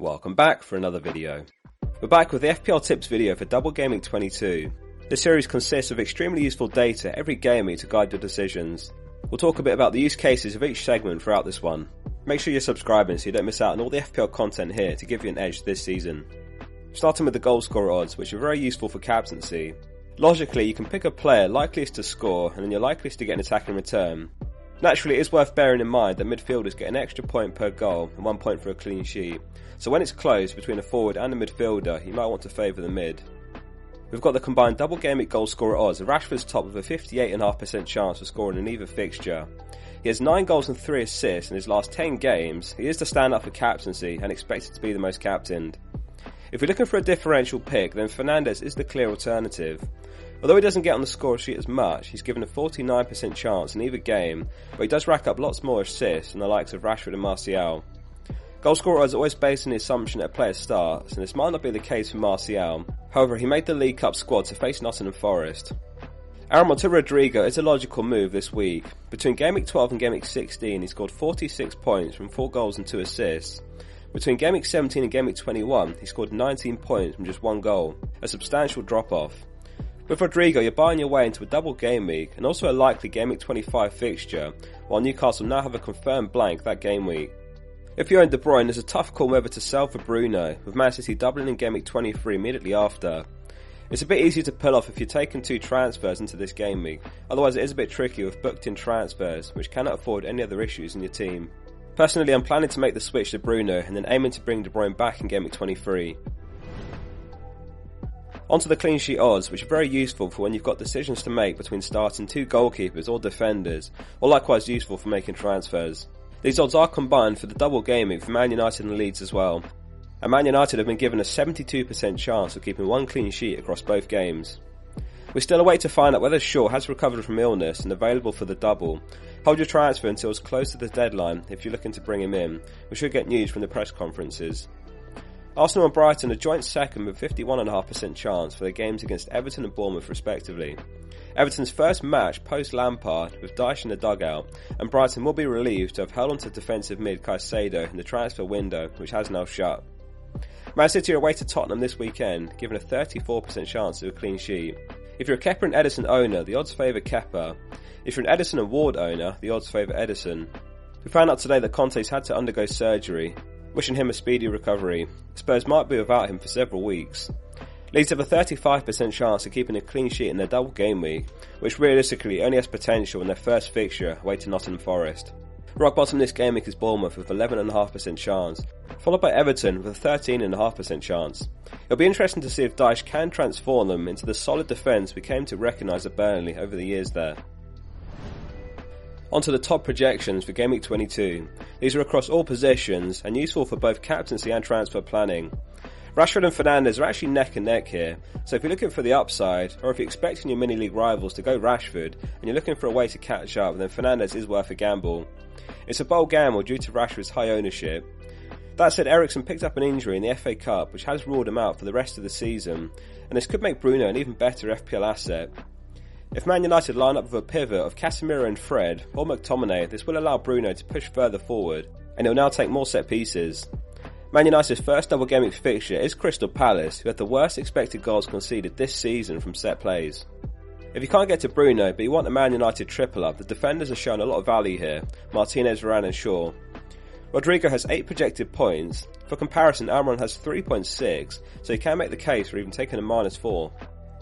Welcome back for another video. We're back with the FPL tips video for Double Gaming 22. This series consists of extremely useful data every game to guide your decisions. We'll talk a bit about the use cases of each segment throughout this one. Make sure you're subscribing so you don't miss out on all the FPL content here to give you an edge this season. Starting with the goalscorer odds, which are very useful for captaincy. Logically, you can pick a player likeliest to score and then you're likeliest to get an attack in return. Naturally, it is worth bearing in mind that midfielders get an extra point per goal and 1 point for a clean sheet, so when it's close between a forward and a midfielder, you might want to favour the mid. We've got the combined double game at goalscorer odds, and Rashford's top with a 58.5% chance of scoring in either fixture. He has 9 goals and 3 assists in his last 10 games, he is the standout for captaincy and expected to be the most captained. If you're looking for a differential pick, then Fernandes is the clear alternative. Although he doesn't get on the score sheet as much, he's given a 49% chance in either game, but he does rack up lots more assists than the likes of Rashford and Martial. Goalscorer is always based on the assumption that a player starts, and this might not be the case for Martial. However, he made the League Cup squad to face Nottingham Forest. Aramonte Rodrigo is a logical move this week. Between Game Week 12 and Game Week 16, he scored 46 points from 4 goals and 2 assists. Between Game Week 17 and Game Week 21, he scored 19 points from just 1 goal, a substantial drop-off. With Rodrigo, you're buying your way into a double game week and also a likely game week 25 fixture, while Newcastle now have a confirmed blank that game week. If you own De Bruyne, there's a tough call whether to sell for Bruno, with Man City doubling in game week 23 immediately after. It's a bit easier to pull off if you're taking 2 transfers into this game week, otherwise it is a bit tricky with booked in transfers, which cannot afford any other issues in your team. Personally, I'm planning to make the switch to Bruno and then aiming to bring De Bruyne back in game week 23. Onto the clean sheet odds, which are very useful for when you've got decisions to make between starting 2 goalkeepers or defenders, or likewise useful for making transfers. These odds are combined for the double game week for Man United and Leeds as well, and Man United have been given a 72% chance of keeping 1 clean sheet across both games. We're still away to find out whether Shaw has recovered from illness and available for the double. Hold your transfer until it's close to the deadline if you're looking to bring him in. We should get news from the press conferences. Arsenal and Brighton are joint second with 51.5% chance for their games against Everton and Bournemouth respectively. Everton's first match post-Lampard with Dyche in the dugout, and Brighton will be relieved to have held on to defensive mid Caicedo in the transfer window, which has now shut. Man City are away to Tottenham this weekend, given a 34% chance of a clean sheet. If you're a Kepa and Ederson owner, the odds favour Kepa. If you're an Ederson and Ward owner, the odds favour Ederson. We found out today that Conte's had to undergo surgery, wishing him a speedy recovery. Spurs might be without him for several weeks. Leeds have a 35% chance of keeping a clean sheet in their double game week, which realistically only has potential in their first fixture away to Nottingham Forest. Rock bottom this game week is Bournemouth with 11.5% chance, followed by Everton with a 13.5% chance. It'll be interesting to see if Dyche can transform them into the solid defence we came to recognise at Burnley over the years there. Onto the top projections for Game Week 22. These are across all positions and useful for both captaincy and transfer planning. Rashford and Fernandes are actually neck and neck here, so if you're looking for the upside, or if you're expecting your mini-league rivals to go Rashford and you're looking for a way to catch up, then Fernandes is worth a gamble. It's a bold gamble due to Rashford's high ownership. That said, Eriksen picked up an injury in the FA Cup which has ruled him out for the rest of the season, and this could make Bruno an even better FPL asset. If Man United line up with a pivot of Casemiro and Fred or McTominay, this will allow Bruno to push further forward, and he'll now take more set pieces. Man United's first double game week fixture is Crystal Palace, who had the worst expected goals conceded this season from set plays. If you can't get to Bruno but you want a Man United triple up, the defenders are shown a lot of value here, Martinez, Varane and Shaw. Rodrigo has 8 projected points. For comparison, Almiron has 3.6, so he can make the case for even taking a -4.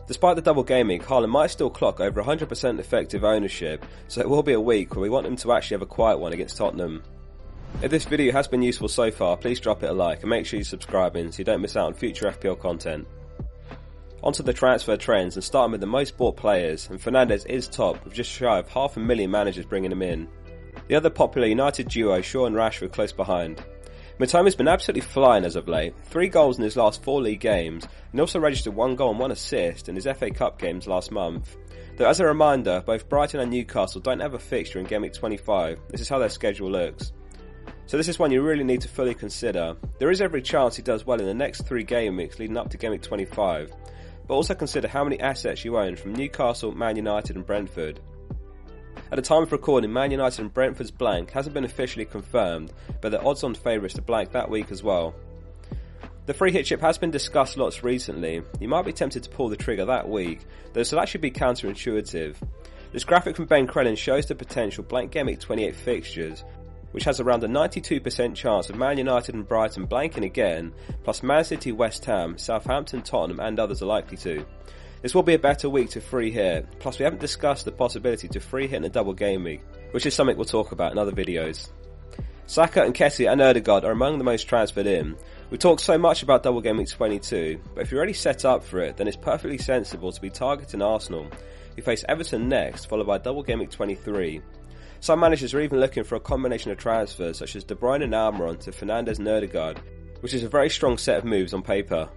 Despite the double gaming, Haaland might still clock over 100% effective ownership, so it will be a week where we want him to actually have a quiet one against Tottenham. If this video has been useful so far, please drop it a like and make sure you're subscribing so you don't miss out on future FPL content. Onto the transfer trends, and starting with the most bought players, and Fernandes is top with just shy of 500,000 managers bringing him in. The other popular United duo, Shaw and Rashford, close behind. McTominay's been absolutely flying as of late, 3 goals in his last 4 league games, and also registered 1 goal and 1 assist in his FA Cup games last month. Though as a reminder, both Brighton and Newcastle don't have a fixture in Game Week 25, this is how their schedule looks. So this is one you really need to fully consider. There is every chance he does well in the next 3 game weeks leading up to Game Week 25, but also consider how many assets you own from Newcastle, Man United and Brentford. At the time of recording, Man United and Brentford's blank hasn't been officially confirmed, but their odds-on favourites to blank that week as well. The free hit chip has been discussed lots recently. You might be tempted to pull the trigger that week, though so that should be counterintuitive. This graphic from Ben Crellin shows the potential blank-gemic 28 fixtures, which has around a 92% chance of Man United and Brighton blanking again, plus Man City, West Ham, Southampton, Tottenham and others are likely to. This will be a better week to free hit, plus we haven't discussed the possibility to free hit in a double game week, which is something we'll talk about in other videos. Saka and Kessie and Ødegaard are among the most transferred in. We talked so much about double game week 22, but if you're already set up for it, then it's perfectly sensible to be targeting Arsenal, who face Everton next, followed by double game week 23. Some managers are even looking for a combination of transfers such as De Bruyne and Almiron to Fernandes and Ødegaard, which is a very strong set of moves on paper.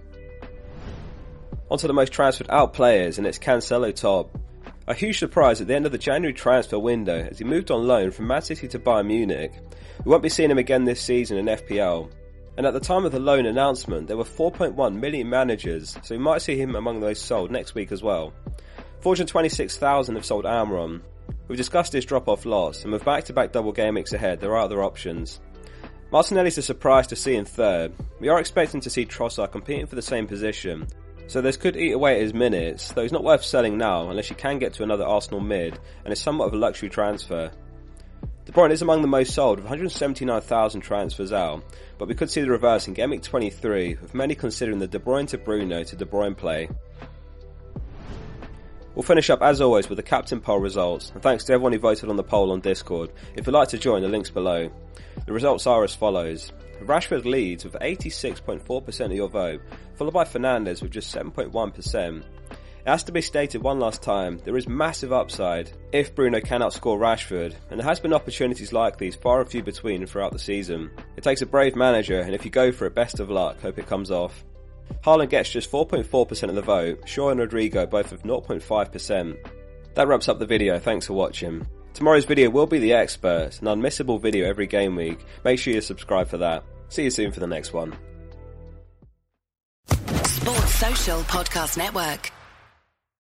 Onto the most transferred out players, and it's Cancelo top. A huge surprise at the end of the January transfer window as he moved on loan from Man City to Bayern Munich. We won't be seeing him again this season in FPL, and at the time of the loan announcement there were 4.1 million managers, so we might see him among those sold next week as well. 426,000 have sold Almiron. We've discussed this drop-off loss, and with back-to-back double game weeks ahead there are other options. Martinelli's a surprise to see in third. We are expecting to see Trossard competing for the same position, so this could eat away at his minutes, though he's not worth selling now unless you can get to another Arsenal mid, and is somewhat of a luxury transfer. De Bruyne is among the most sold with 179,000 transfers out, but we could see the reverse in Game Week 23, with many considering the De Bruyne to Bruno to De Bruyne play. We'll finish up as always with the captain poll results, and thanks to everyone who voted on the poll on Discord. If you'd like to join, the link's below. The results are as follows. Rashford leads with 86.4% of your vote, followed by Fernandes with just 7.1%. It has to be stated one last time, there is massive upside if Bruno can outscore Rashford, and there has been opportunities like these far and few between throughout the season. It takes a brave manager, and if you go for it, best of luck, hope it comes off. Haaland gets just 4.4% of the vote, Shaw and Rodrigo both with 0.5%. That wraps up the video, thanks for watching. Tomorrow's video will be the experts, an unmissable video every game week. Make sure you subscribe for that. See you soon for the next one. Sports Social Podcast Network.